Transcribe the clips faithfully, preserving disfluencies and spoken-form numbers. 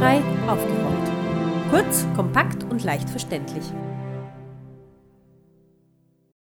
barrierefrei aufgeräumt. Kurz, kompakt und leicht verständlich.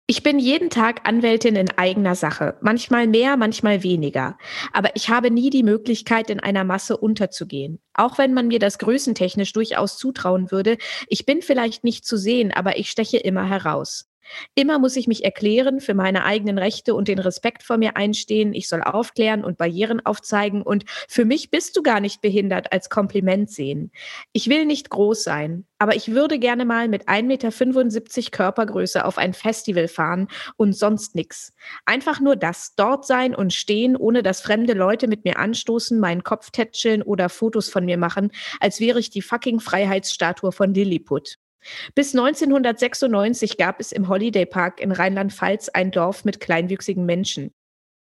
Ich bin jeden Tag Anwältin in eigener Sache, manchmal mehr, manchmal weniger. Aber ich habe nie die Möglichkeit, in einer Masse unterzugehen. Auch wenn man mir das größentechnisch durchaus zutrauen würde, ich bin vielleicht nicht zu sehen, aber ich steche immer heraus. Immer muss ich mich erklären, für meine eigenen Rechte und den Respekt vor mir einstehen. Ich soll aufklären und Barrieren aufzeigen und für mich bist du gar nicht behindert als Kompliment sehen. Ich will nicht groß sein. Aber ich würde gerne mal mit eins Komma fünfundsiebzig Meter Körpergröße auf ein Festival fahren und sonst nix. Einfach nur das, dort sein und stehen, ohne dass fremde Leute mit mir anstoßen, meinen Kopf tätscheln oder Fotos von mir machen, als wäre ich die fucking Freiheitsstatue von Lilliput. Bis neunzehnhundertsechsundneunzig gab es im Holiday Park in Rheinland-Pfalz ein Dorf mit kleinwüchsigen Menschen.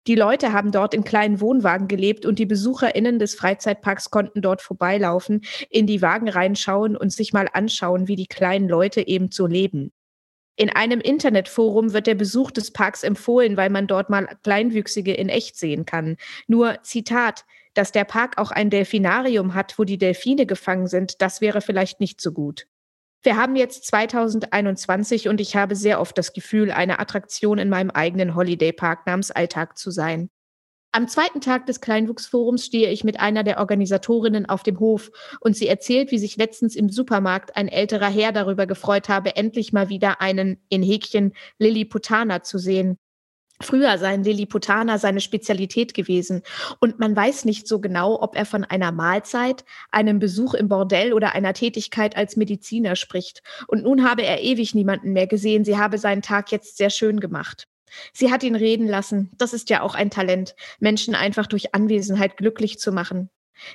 Die Leute haben dort in kleinen Wohnwagen gelebt und die BesucherInnen des Freizeitparks konnten dort vorbeilaufen, in die Wagen reinschauen und sich mal anschauen, wie die kleinen Leute eben so leben. In einem Internetforum wird der Besuch des Parks empfohlen, weil man dort mal Kleinwüchsige in echt sehen kann. Nur, Zitat, dass der Park auch ein Delfinarium hat, wo die Delfine gefangen sind, das wäre vielleicht nicht so gut. Wir haben jetzt zweitausendeinundzwanzig und ich habe sehr oft das Gefühl, eine Attraktion in meinem eigenen Holiday Park namens Alltag zu sein. Am zweiten Tag des Kleinwuchsforums stehe ich mit einer der Organisatorinnen auf dem Hof und sie erzählt, wie sich letztens im Supermarkt ein älterer Herr darüber gefreut habe, endlich mal wieder einen, in Häkchen, Lilliputaner zu sehen. Früher seien Lilliputaner seine Spezialität gewesen und man weiß nicht so genau, ob er von einer Mahlzeit, einem Besuch im Bordell oder einer Tätigkeit als Mediziner spricht. Und nun habe er ewig niemanden mehr gesehen, sie habe seinen Tag jetzt sehr schön gemacht. Sie hat ihn reden lassen, das ist ja auch ein Talent, Menschen einfach durch Anwesenheit glücklich zu machen.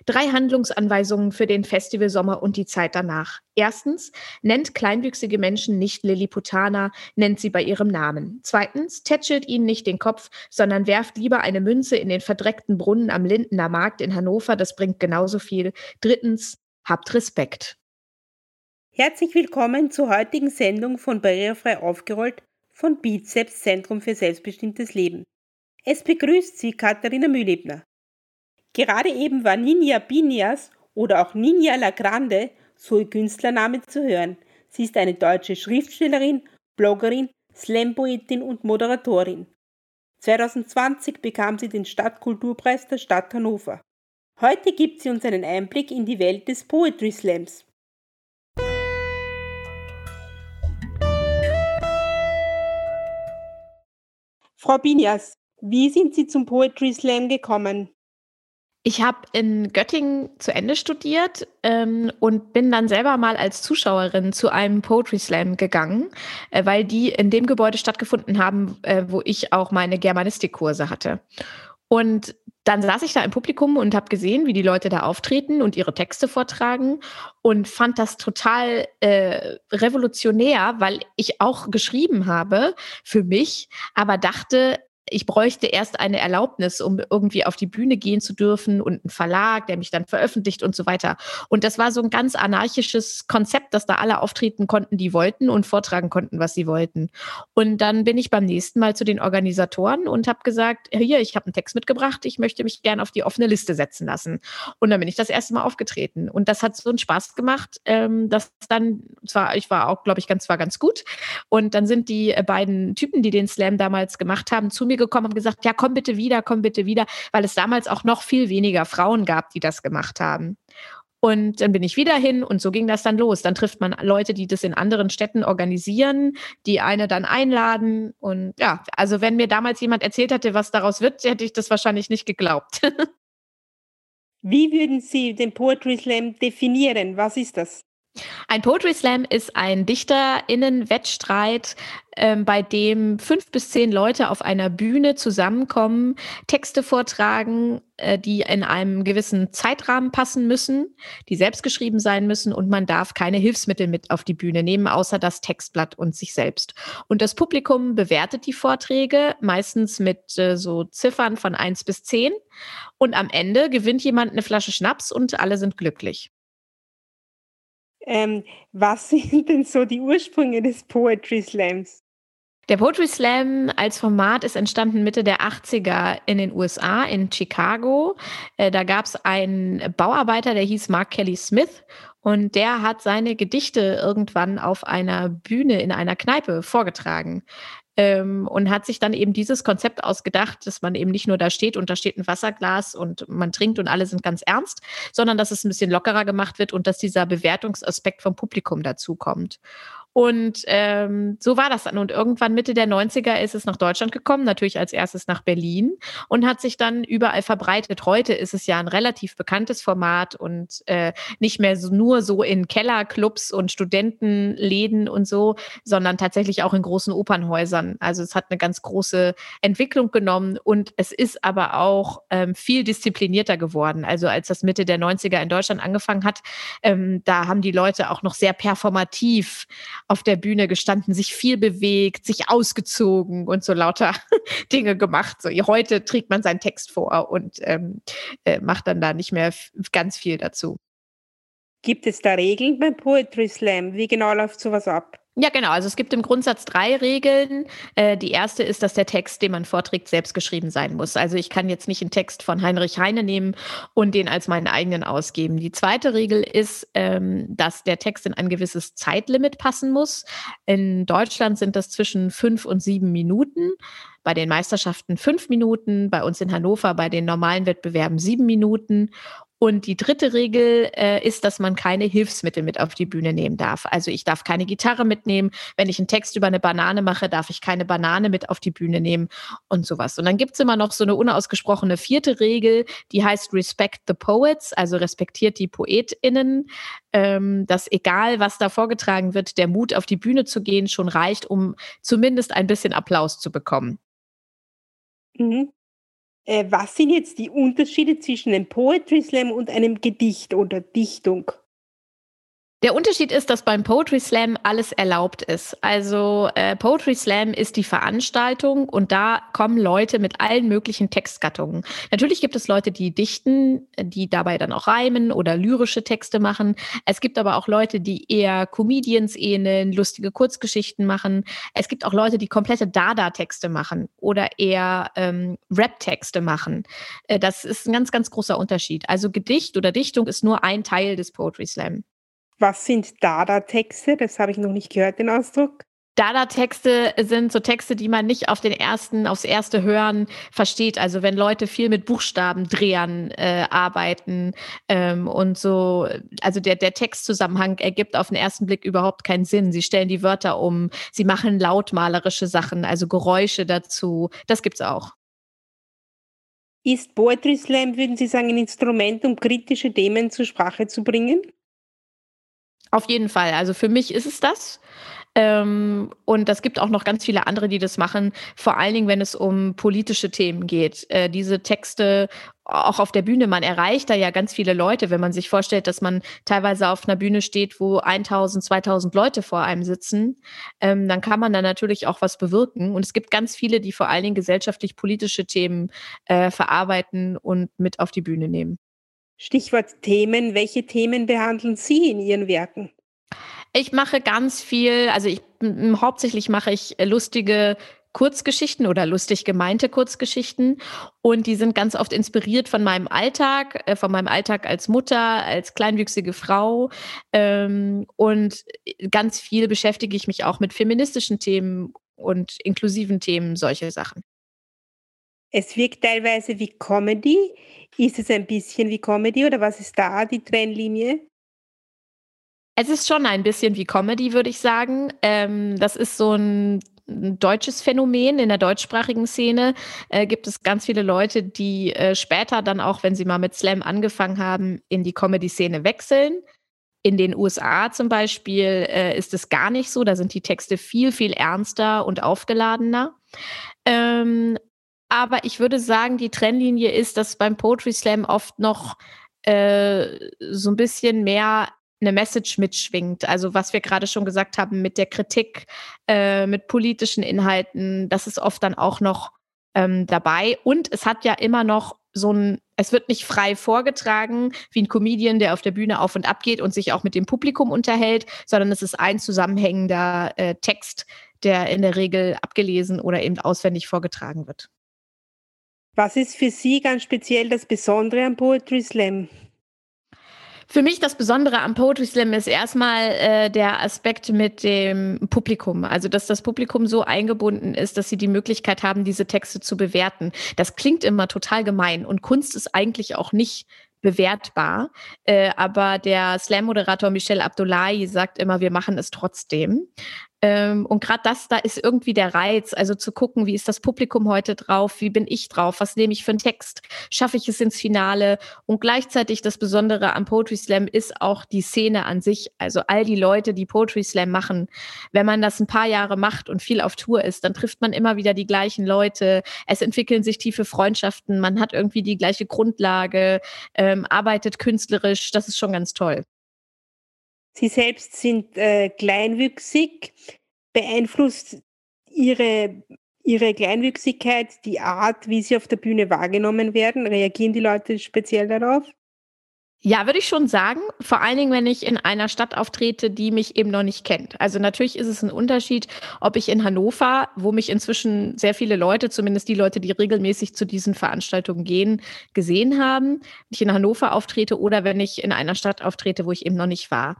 Drei Handlungsanweisungen für den Festivalsommer und die Zeit danach. Erstens, nennt kleinwüchsige Menschen nicht Lilliputaner, nennt sie bei ihrem Namen. Zweitens, tätschelt ihnen nicht den Kopf, sondern werft lieber eine Münze in den verdreckten Brunnen am Lindener Markt in Hannover, das bringt genauso viel. Drittens, habt Respekt. Herzlich willkommen zur heutigen Sendung von Barrierefrei aufgerollt von Bizeps Zentrum für Selbstbestimmtes Leben. Es begrüßt Sie Katharina Mühlebner. Gerade eben war Ninia Binias oder auch Ninia La Grande, so ihr Künstlername, zu hören. Sie ist eine deutsche Schriftstellerin, Bloggerin, Slam-Poetin und Moderatorin. zwanzig zwanzig bekam sie den Stadtkulturpreis der Stadt Hannover. Heute gibt sie uns einen Einblick in die Welt des Poetry Slams. Frau Binias, wie sind Sie zum Poetry Slam gekommen? Ich habe in Göttingen zu Ende studiert ähm, und bin dann selber mal als Zuschauerin zu einem Poetry Slam gegangen, äh, weil die in dem Gebäude stattgefunden haben, äh, wo ich auch meine Germanistikkurse hatte. Und dann saß ich da im Publikum und habe gesehen, wie die Leute da auftreten und ihre Texte vortragen und fand das total äh, revolutionär, weil ich auch geschrieben habe für mich, aber dachte, ich bräuchte erst eine Erlaubnis, um irgendwie auf die Bühne gehen zu dürfen und einen Verlag, der mich dann veröffentlicht und so weiter. Und das war so ein ganz anarchisches Konzept, dass da alle auftreten konnten, die wollten und vortragen konnten, was sie wollten. Und dann bin ich beim nächsten Mal zu den Organisatoren und habe gesagt, hier, ich habe einen Text mitgebracht, ich möchte mich gerne auf die offene Liste setzen lassen. Und dann bin ich das erste Mal aufgetreten. Und das hat so einen Spaß gemacht, dass dann, zwar ich war auch, glaube ich, ganz, war ganz gut. Und dann sind die beiden Typen, die den Slam damals gemacht haben, zu mir gekommen und gesagt, ja, komm bitte wieder, komm bitte wieder, weil es damals auch noch viel weniger Frauen gab, die das gemacht haben. Und dann bin ich wieder hin und so ging das dann los. Dann trifft man Leute, die das in anderen Städten organisieren, die eine dann einladen und ja, also wenn mir damals jemand erzählt hätte, was daraus wird, hätte ich das wahrscheinlich nicht geglaubt. Wie würden Sie den Poetry Slam definieren? Was ist das? Ein Poetry Slam ist ein DichterInnen-Wettstreit, ähm, bei dem fünf bis zehn Leute auf einer Bühne zusammenkommen, Texte vortragen, äh, die in einem gewissen Zeitrahmen passen müssen, die selbst geschrieben sein müssen und man darf keine Hilfsmittel mit auf die Bühne nehmen, außer das Textblatt und sich selbst. Und das Publikum bewertet die Vorträge, meistens mit äh, so Ziffern von eins bis zehn und am Ende gewinnt jemand eine Flasche Schnaps und alle sind glücklich. Ähm, was sind denn so die Ursprünge des Poetry Slams? Der Poetry Slam als Format ist entstanden Mitte der achtziger in den U S A, in Chicago. Da gab es einen Bauarbeiter, der hieß Mark Kelly Smith. Und der hat seine Gedichte irgendwann auf einer Bühne in einer Kneipe vorgetragen. Ähm, und hat sich dann eben dieses Konzept ausgedacht, dass man eben nicht nur da steht und da steht ein Wasserglas und man trinkt und alle sind ganz ernst, sondern dass es ein bisschen lockerer gemacht wird und dass dieser Bewertungsaspekt vom Publikum dazukommt. Und ähm, so war das dann. Und irgendwann Mitte der neunziger ist es nach Deutschland gekommen, natürlich als erstes nach Berlin und hat sich dann überall verbreitet. Heute ist es ja ein relativ bekanntes Format und äh, nicht mehr so, nur so in Kellerclubs und Studentenläden und so, sondern tatsächlich auch in großen Opernhäusern. Also es hat eine ganz große Entwicklung genommen und es ist aber auch ähm, viel disziplinierter geworden. Also als das Mitte der neunziger in Deutschland angefangen hat, ähm, da haben die Leute auch noch sehr performativ auf der Bühne gestanden, sich viel bewegt, sich ausgezogen und so lauter Dinge gemacht. So, heute trägt man seinen Text vor und ähm, äh, macht dann da nicht mehr f- ganz viel dazu. Gibt es da Regeln beim Poetry Slam? Wie genau läuft sowas ab? Ja, genau. Also es gibt im Grundsatz drei Regeln. Äh, die erste ist, dass der Text, den man vorträgt, selbst geschrieben sein muss. Also ich kann jetzt nicht einen Text von Heinrich Heine nehmen und den als meinen eigenen ausgeben. Die zweite Regel ist, ähm, dass der Text in ein gewisses Zeitlimit passen muss. In Deutschland sind das zwischen fünf und sieben Minuten. Bei den Meisterschaften fünf Minuten, bei uns in Hannover, bei den normalen Wettbewerben sieben Minuten. Und die dritte Regel äh, ist, dass man keine Hilfsmittel mit auf die Bühne nehmen darf. Also ich darf keine Gitarre mitnehmen. Wenn ich einen Text über eine Banane mache, darf ich keine Banane mit auf die Bühne nehmen und sowas. Und dann gibt es immer noch so eine unausgesprochene vierte Regel, die heißt Respect the Poets, also respektiert die PoetInnen, ähm, dass egal, was da vorgetragen wird, der Mut auf die Bühne zu gehen schon reicht, um zumindest ein bisschen Applaus zu bekommen. Mhm. Was sind jetzt die Unterschiede zwischen einem Poetry Slam und einem Gedicht oder Dichtung? Der Unterschied ist, dass beim Poetry Slam alles erlaubt ist. Also äh, Poetry Slam ist die Veranstaltung und da kommen Leute mit allen möglichen Textgattungen. Natürlich gibt es Leute, die dichten, die dabei dann auch reimen oder lyrische Texte machen. Es gibt aber auch Leute, die eher Comedians ähneln, lustige Kurzgeschichten machen. Es gibt auch Leute, die komplette Dada-Texte machen oder eher ähm, Rap-Texte machen. Äh, das ist ein ganz, ganz großer Unterschied. Also Gedicht oder Dichtung ist nur ein Teil des Poetry Slam. Was sind Dada-Texte? Das habe ich noch nicht gehört, den Ausdruck. Dada-Texte sind so Texte, die man nicht auf den ersten, aufs erste Hören versteht. Also wenn Leute viel mit Buchstabendrehern äh, arbeiten ähm, und so, also der, der Textzusammenhang ergibt auf den ersten Blick überhaupt keinen Sinn. Sie stellen die Wörter um, sie machen lautmalerische Sachen, also Geräusche dazu. Das gibt's auch. Ist Poetry Slam, würden Sie sagen, ein Instrument, um kritische Themen zur Sprache zu bringen? Auf jeden Fall. Also für mich ist es das. Ähm, und das gibt auch noch ganz viele andere, die das machen, vor allen Dingen, wenn es um politische Themen geht. Äh, diese Texte auch auf der Bühne, man erreicht da ja ganz viele Leute, wenn man sich vorstellt, dass man teilweise auf einer Bühne steht, wo tausend, zweitausend Leute vor einem sitzen, ähm, dann kann man da natürlich auch was bewirken. Und es gibt ganz viele, die vor allen Dingen gesellschaftlich-politische Themen äh, verarbeiten und mit auf die Bühne nehmen. Stichwort Themen. Welche Themen behandeln Sie in Ihren Werken? Ich mache ganz viel, also ich, m- hauptsächlich mache ich lustige Kurzgeschichten oder lustig gemeinte Kurzgeschichten und die sind ganz oft inspiriert von meinem Alltag, von meinem Alltag als Mutter, als kleinwüchsige Frau und ganz viel beschäftige ich mich auch mit feministischen Themen und inklusiven Themen, solche Sachen. Es wirkt teilweise wie Comedy. Ist es ein bisschen wie Comedy oder was ist da die Trennlinie? Es ist schon ein bisschen wie Comedy, würde ich sagen. Ähm, das ist so ein ein deutsches Phänomen. In der deutschsprachigen Szene äh, gibt es ganz viele Leute, die äh, später dann auch, wenn sie mal mit Slam angefangen haben, in die Comedy-Szene wechseln. In den U S A zum Beispiel äh, ist es gar nicht so. Da sind die Texte viel, viel ernster und aufgeladener. Ähm, Aber ich würde sagen, die Trennlinie ist, dass beim Poetry Slam oft noch äh, so ein bisschen mehr eine Message mitschwingt. Also was wir gerade schon gesagt haben mit der Kritik, äh, mit politischen Inhalten, das ist oft dann auch noch ähm, dabei. Und es hat ja immer noch so einen Es wird nicht frei vorgetragen, wie ein Comedian, der auf der Bühne auf und ab geht und sich auch mit dem Publikum unterhält, sondern es ist ein zusammenhängender äh, Text, der in der Regel abgelesen oder eben auswendig vorgetragen wird. Was ist für Sie ganz speziell das Besondere am Poetry Slam? Für mich das Besondere am Poetry Slam ist erstmal äh, der Aspekt mit dem Publikum. Also, dass das Publikum so eingebunden ist, dass sie die Möglichkeit haben, diese Texte zu bewerten. Das klingt immer total gemein und Kunst ist eigentlich auch nicht bewertbar. Äh, aber der Slam-Moderator Michel Abdollahi sagt immer, wir machen es trotzdem. Ähm, und gerade das, da ist irgendwie der Reiz, also zu gucken, wie ist das Publikum heute drauf, wie bin ich drauf, was nehme ich für einen Text, schaffe ich es ins Finale? Und gleichzeitig das Besondere am Poetry Slam ist auch die Szene an sich, also all die Leute, die Poetry Slam machen. Wenn man das ein paar Jahre macht und viel auf Tour ist, dann trifft man immer wieder die gleichen Leute, es entwickeln sich tiefe Freundschaften, man hat irgendwie die gleiche Grundlage, ähm, arbeitet künstlerisch, das ist schon ganz toll. Sie selbst sind äh, kleinwüchsig. Beeinflusst ihre, ihre Kleinwüchsigkeit die Art, wie sie auf der Bühne wahrgenommen werden? Reagieren die Leute speziell darauf? Ja, würde ich schon sagen. Vor allen Dingen, wenn ich in einer Stadt auftrete, die mich eben noch nicht kennt. Also natürlich ist es ein Unterschied, ob ich in Hannover, wo mich inzwischen sehr viele Leute, zumindest die Leute, die regelmäßig zu diesen Veranstaltungen gehen, gesehen haben, wenn ich in Hannover auftrete oder wenn ich in einer Stadt auftrete, wo ich eben noch nicht war.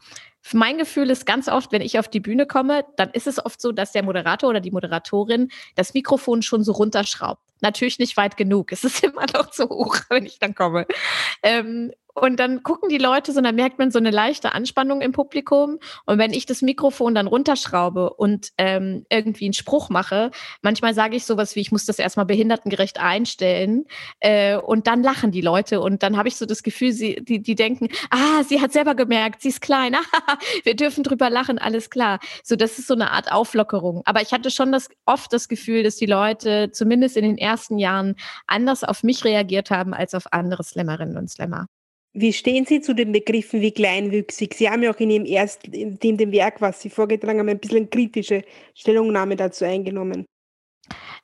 Mein Gefühl ist ganz oft, wenn ich auf die Bühne komme, dann ist es oft so, dass der Moderator oder die Moderatorin das Mikrofon schon so runterschraubt. Natürlich nicht weit genug. Es ist immer noch zu hoch, wenn ich dann komme. Ähm, und dann gucken die Leute so, dann merkt man so eine leichte Anspannung im Publikum. Und wenn ich das Mikrofon dann runterschraube und ähm, irgendwie einen Spruch mache, manchmal sage ich sowas wie, ich muss das erstmal behindertengerecht einstellen. Äh, und dann lachen die Leute. Und dann habe ich so das Gefühl, sie, die, die denken, ah, sie hat selber gemerkt, sie ist klein. Wir dürfen drüber lachen, alles klar. So, das ist so eine Art Auflockerung. Aber ich hatte schon das, oft das Gefühl, dass die Leute zumindest in den ersten Jahren anders auf mich reagiert haben als auf andere Slammerinnen und Slammer. Wie stehen Sie zu den Begriffen wie kleinwüchsig? Sie haben ja auch in Ihrem ersten, in dem Werk, was Sie vorgetragen haben, ein bisschen kritische Stellungnahme dazu eingenommen.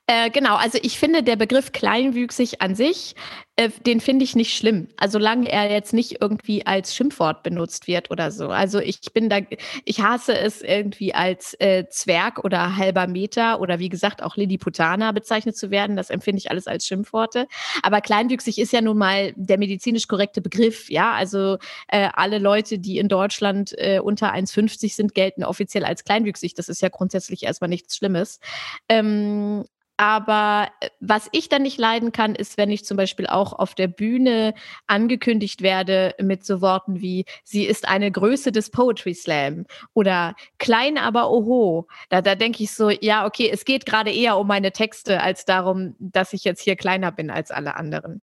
Äh, genau, also ich finde, der Begriff kleinwüchsig an sich, äh, den finde ich nicht schlimm, also solange er jetzt nicht irgendwie als Schimpfwort benutzt wird oder so. Also ich bin da, ich hasse es irgendwie als äh, Zwerg oder halber Meter oder wie gesagt auch Lilliputaner bezeichnet zu werden, das empfinde ich alles als Schimpfworte. Aber kleinwüchsig ist ja nun mal der medizinisch korrekte Begriff, ja, also äh, alle Leute, die in Deutschland äh, unter eins Komma fünfzig sind, gelten offiziell als kleinwüchsig, das ist ja grundsätzlich erstmal nichts Schlimmes. Ähm, Aber was ich dann nicht leiden kann, ist, wenn ich zum Beispiel auch auf der Bühne angekündigt werde mit so Worten wie, sie ist eine Größe des Poetry Slam oder klein, aber oho. Da, da denke ich so, ja, okay, es geht gerade eher um meine Texte als darum, dass ich jetzt hier kleiner bin als alle anderen.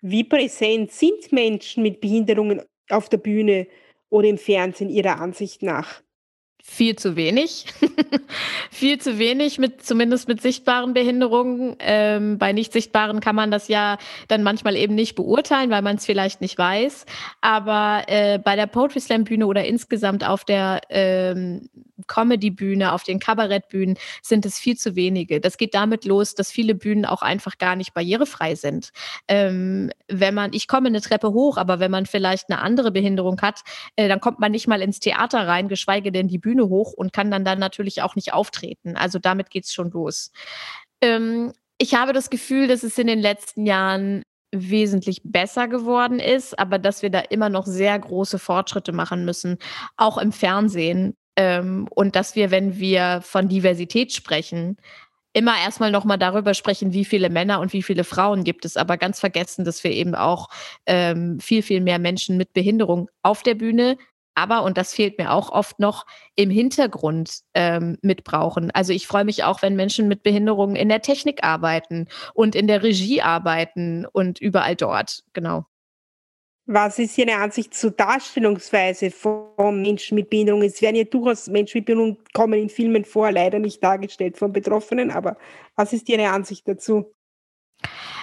Wie präsent sind Menschen mit Behinderungen auf der Bühne oder im Fernsehen Ihrer Ansicht nach? Viel zu wenig, viel zu wenig, mit zumindest mit sichtbaren Behinderungen. Ähm, bei nicht sichtbaren kann man das ja dann manchmal eben nicht beurteilen, weil man es vielleicht nicht weiß. Aber äh, bei der Poetry Slam Bühne oder insgesamt auf der ähm, Comedy Bühne, auf den Kabarettbühnen sind es viel zu wenige. Das geht damit los, dass viele Bühnen auch einfach gar nicht barrierefrei sind. Ähm, wenn man, ich komme eine Treppe hoch, aber wenn man vielleicht eine andere Behinderung hat, äh, dann kommt man nicht mal ins Theater rein, geschweige denn die Bühne Bühne hoch und kann dann dann natürlich auch nicht auftreten. Also damit geht es schon los. Ähm, ich habe das Gefühl, dass es in den letzten Jahren wesentlich besser geworden ist, aber dass wir da immer noch sehr große Fortschritte machen müssen, auch im Fernsehen. Ähm, und dass wir, wenn wir von Diversität sprechen, immer erstmal nochmal darüber sprechen, wie viele Männer und wie viele Frauen gibt es, aber ganz vergessen, dass wir eben auch ähm, viel, viel mehr Menschen mit Behinderung auf der Bühne aber, und das fehlt mir auch oft noch, im Hintergrund ähm, mitbrauchen. Also ich freue mich auch, wenn Menschen mit Behinderungen in der Technik arbeiten und in der Regie arbeiten und überall dort, genau. Was ist Ihre Ansicht zur Darstellungsweise von Menschen mit Behinderung? Es werden ja durchaus Menschen mit Behinderung, kommen in Filmen vor, leider nicht dargestellt von Betroffenen, aber was ist Ihre Ansicht dazu?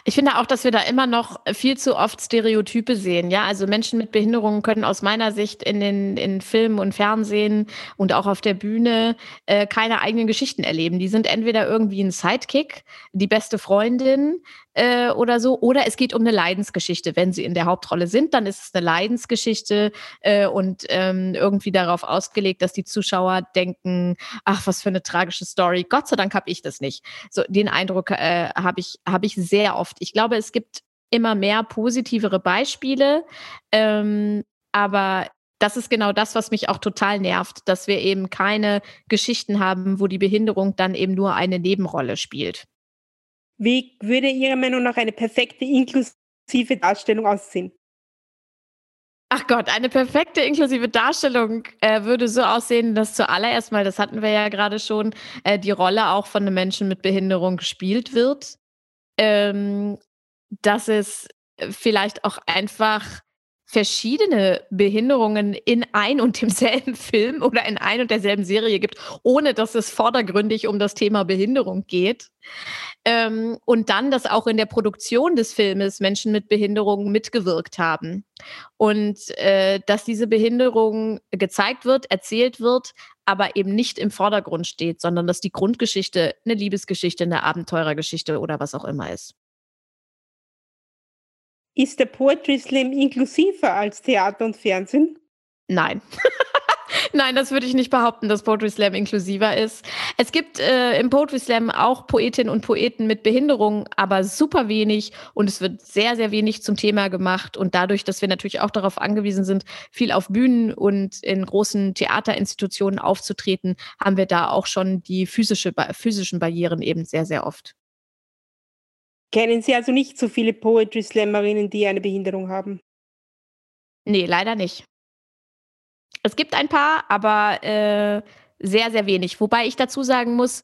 Ich finde auch, dass wir da immer noch viel zu oft Stereotype sehen. Ja, also Menschen mit Behinderungen können aus meiner Sicht in den in Filmen und Fernsehen und auch auf der Bühne äh, keine eigenen Geschichten erleben. Die sind entweder irgendwie ein Sidekick, die beste Freundin äh, oder so, oder es geht um eine Leidensgeschichte. Wenn sie in der Hauptrolle sind, dann ist es eine Leidensgeschichte äh, und ähm, irgendwie darauf ausgelegt, dass die Zuschauer denken, ach, was für eine tragische Story. Gott sei Dank habe ich das nicht. So, den Eindruck äh, habe ich, habe ich sehr oft. Ich glaube, es gibt immer mehr positivere Beispiele, ähm, aber das ist genau das, was mich auch total nervt, dass wir eben keine Geschichten haben, wo die Behinderung dann eben nur eine Nebenrolle spielt. Wie würde Ihrer Meinung nach eine perfekte, inklusive Darstellung aussehen? Ach Gott, eine perfekte inklusive Darstellung äh, würde so aussehen, dass zuallererst mal, das hatten wir ja gerade schon, äh, die Rolle auch von einem Menschen mit Behinderung gespielt wird. Ähm, dass es vielleicht auch einfach verschiedene Behinderungen in ein und demselben Film oder in ein und derselben Serie gibt, ohne dass es vordergründig um das Thema Behinderung geht. Ähm, und dann, dass auch in der Produktion des Filmes Menschen mit Behinderungen mitgewirkt haben. Und äh, dass diese Behinderung gezeigt wird, erzählt wird, aber eben nicht im Vordergrund steht, sondern dass die Grundgeschichte eine Liebesgeschichte, eine Abenteurergeschichte oder was auch immer ist. Ist der Poetry Slam inklusiver als Theater und Fernsehen? Nein. Nein, das würde ich nicht behaupten, dass Poetry Slam inklusiver ist. Es gibt äh, im Poetry Slam auch Poetinnen und Poeten mit Behinderung, aber super wenig, und es wird sehr, sehr wenig zum Thema gemacht, und dadurch, dass wir natürlich auch darauf angewiesen sind, viel auf Bühnen und in großen Theaterinstitutionen aufzutreten, haben wir da auch schon die physische, physischen Barrieren eben sehr, sehr oft. Kennen Sie also nicht so viele Poetry Slammerinnen, die eine Behinderung haben? Nee, leider nicht. Es gibt ein paar, aber äh, sehr, sehr wenig. Wobei ich dazu sagen muss,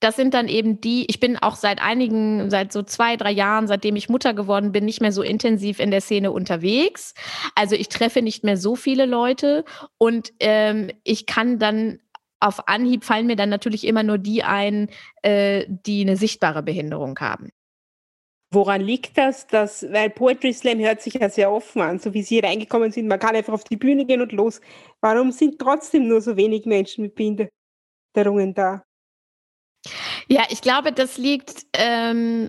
das sind dann eben die, ich bin auch seit einigen, seit so zwei, drei Jahren, seitdem ich Mutter geworden bin, nicht mehr so intensiv in der Szene unterwegs. Also ich treffe nicht mehr so viele Leute, und ähm, ich kann dann auf Anhieb, fallen mir dann natürlich immer nur die ein, äh, die eine sichtbare Behinderung haben. Woran liegt das? Dass, weil Poetry Slam hört sich ja sehr offen an, so wie Sie reingekommen sind, man kann einfach auf die Bühne gehen und los. Warum sind trotzdem nur so wenig Menschen mit Behinderungen da? Ja, ich glaube, das liegt ähm,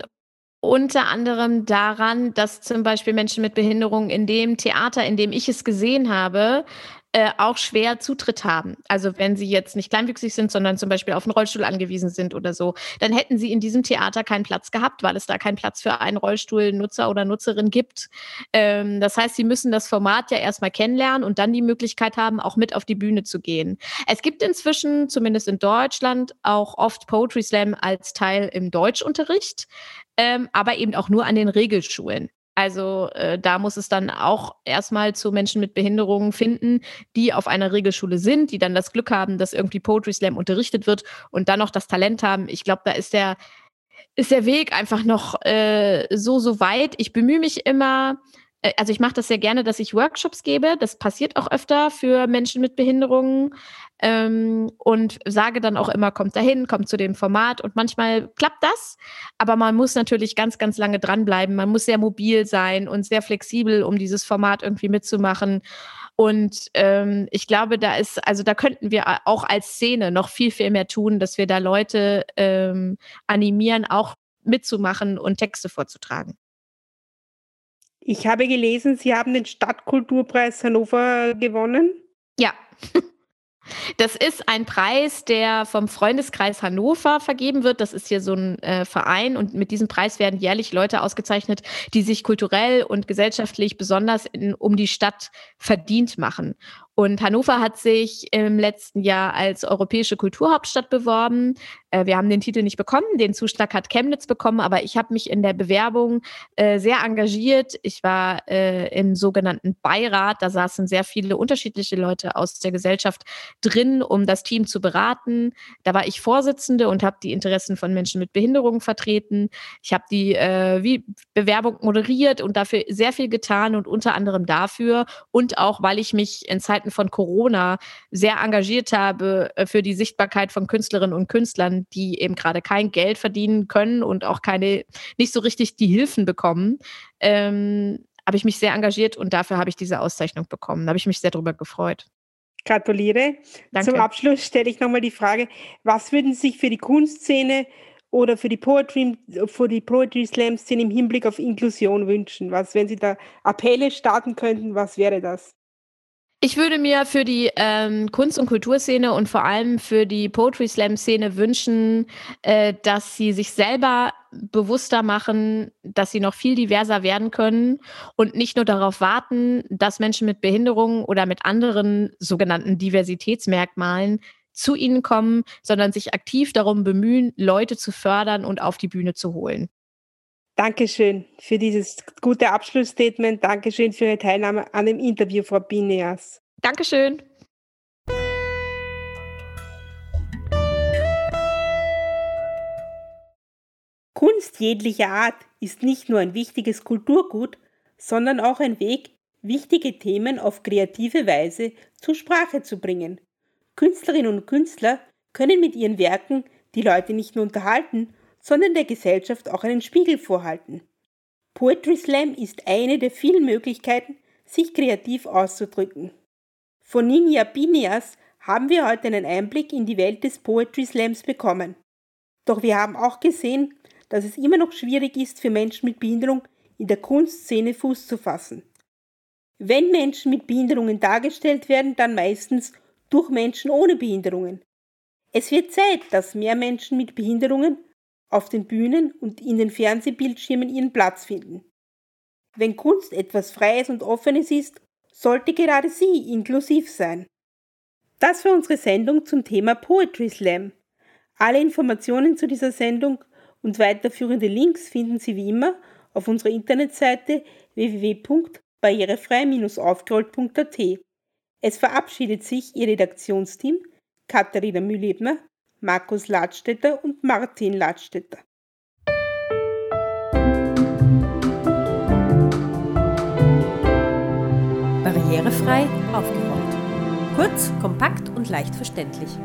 unter anderem daran, dass zum Beispiel Menschen mit Behinderungen in dem Theater, in dem ich es gesehen habe, Äh, auch schwer Zutritt haben. Also wenn sie jetzt nicht kleinwüchsig sind, sondern zum Beispiel auf einen Rollstuhl angewiesen sind oder so, dann hätten sie in diesem Theater keinen Platz gehabt, weil es da keinen Platz für einen Rollstuhlnutzer oder Nutzerin gibt. Ähm, das heißt, sie müssen das Format ja erstmal kennenlernen und dann die Möglichkeit haben, auch mit auf die Bühne zu gehen. Es gibt inzwischen, zumindest in Deutschland, auch oft Poetry Slam als Teil im Deutschunterricht, ähm, aber eben auch nur an den Regelschulen. Also äh, da muss es dann auch erstmal zu Menschen mit Behinderungen finden, die auf einer Regelschule sind, die dann das Glück haben, dass irgendwie Poetry Slam unterrichtet wird und dann noch das Talent haben. Ich glaube, da ist der, ist der Weg einfach noch äh, so, so weit. Ich bemühe mich immer, äh, also ich mache das sehr gerne, dass ich Workshops gebe. Das passiert auch öfter für Menschen mit Behinderungen. Ähm, und sage dann auch immer, kommt dahin, kommt zu dem Format, und manchmal klappt das, aber man muss natürlich ganz, ganz lange dranbleiben, man muss sehr mobil sein und sehr flexibel, um dieses Format irgendwie mitzumachen, und ähm, ich glaube, da ist, also da könnten wir auch als Szene noch viel, viel mehr tun, dass wir da Leute ähm, animieren, auch mitzumachen und Texte vorzutragen. Ich habe gelesen, Sie haben den Stadtkulturpreis Hannover gewonnen? Ja. Das ist ein Preis, der vom Freundeskreis Hannover vergeben wird. Das ist hier so ein äh, Verein, und mit diesem Preis werden jährlich Leute ausgezeichnet, die sich kulturell und gesellschaftlich besonders in, um die Stadt verdient machen. Und Hannover hat sich im letzten Jahr als europäische Kulturhauptstadt beworben. Äh, wir haben den Titel nicht bekommen, den Zuschlag hat Chemnitz bekommen, aber ich habe mich in der Bewerbung äh, sehr engagiert. Ich war äh, im sogenannten Beirat, da saßen sehr viele unterschiedliche Leute aus der Gesellschaft drin, um das Team zu beraten. Da war ich Vorsitzende und habe die Interessen von Menschen mit Behinderungen vertreten. Ich habe die äh, wie Bewerbung moderiert und dafür sehr viel getan, und unter anderem dafür und auch, weil ich mich in Zeiten Zeiten von Corona sehr engagiert habe für die Sichtbarkeit von Künstlerinnen und Künstlern, die eben gerade kein Geld verdienen können und auch keine, nicht so richtig die Hilfen bekommen, ähm, habe ich mich sehr engagiert und dafür habe ich diese Auszeichnung bekommen. Da habe ich mich sehr drüber gefreut. Gratuliere. Danke. Zum Abschluss stelle ich nochmal die Frage, was würden Sie sich für die Kunstszene oder für die Poetry, für die Poetry Slam Szene im Hinblick auf Inklusion wünschen? Was, wenn Sie da Appelle starten könnten, was wäre das? Ich würde mir für die ähm, Kunst- und Kulturszene und vor allem für die Poetry Slam Szene wünschen, äh, dass sie sich selber bewusster machen, dass sie noch viel diverser werden können und nicht nur darauf warten, dass Menschen mit Behinderungen oder mit anderen sogenannten Diversitätsmerkmalen zu ihnen kommen, sondern sich aktiv darum bemühen, Leute zu fördern und auf die Bühne zu holen. Dankeschön für dieses gute Abschlussstatement. Dankeschön für Ihre Teilnahme an dem Interview, Frau Binias. Dankeschön. Kunst jeglicher Art ist nicht nur ein wichtiges Kulturgut, sondern auch ein Weg, wichtige Themen auf kreative Weise zur Sprache zu bringen. Künstlerinnen und Künstler können mit ihren Werken die Leute nicht nur unterhalten, sondern der Gesellschaft auch einen Spiegel vorhalten. Poetry Slam ist eine der vielen Möglichkeiten, sich kreativ auszudrücken. Von Ninia Binias haben wir heute einen Einblick in die Welt des Poetry Slams bekommen. Doch wir haben auch gesehen, dass es immer noch schwierig ist, für Menschen mit Behinderung in der Kunstszene Fuß zu fassen. Wenn Menschen mit Behinderungen dargestellt werden, dann meistens durch Menschen ohne Behinderungen. Es wird Zeit, dass mehr Menschen mit Behinderungen auf den Bühnen und in den Fernsehbildschirmen ihren Platz finden. Wenn Kunst etwas Freies und Offenes ist, sollte gerade sie inklusiv sein. Das war unsere Sendung zum Thema Poetry Slam. Alle Informationen zu dieser Sendung und weiterführende Links finden Sie wie immer auf unserer Internetseite w w w punkt barrierefrei Bindestrich aufgerollt punkt a t. Es verabschiedet sich Ihr Redaktionsteam Katharina Mühlebner, Markus Ladstätter und Martin Ladstätter. Barrierefrei aufgerollt. Kurz, kompakt und leicht verständlich.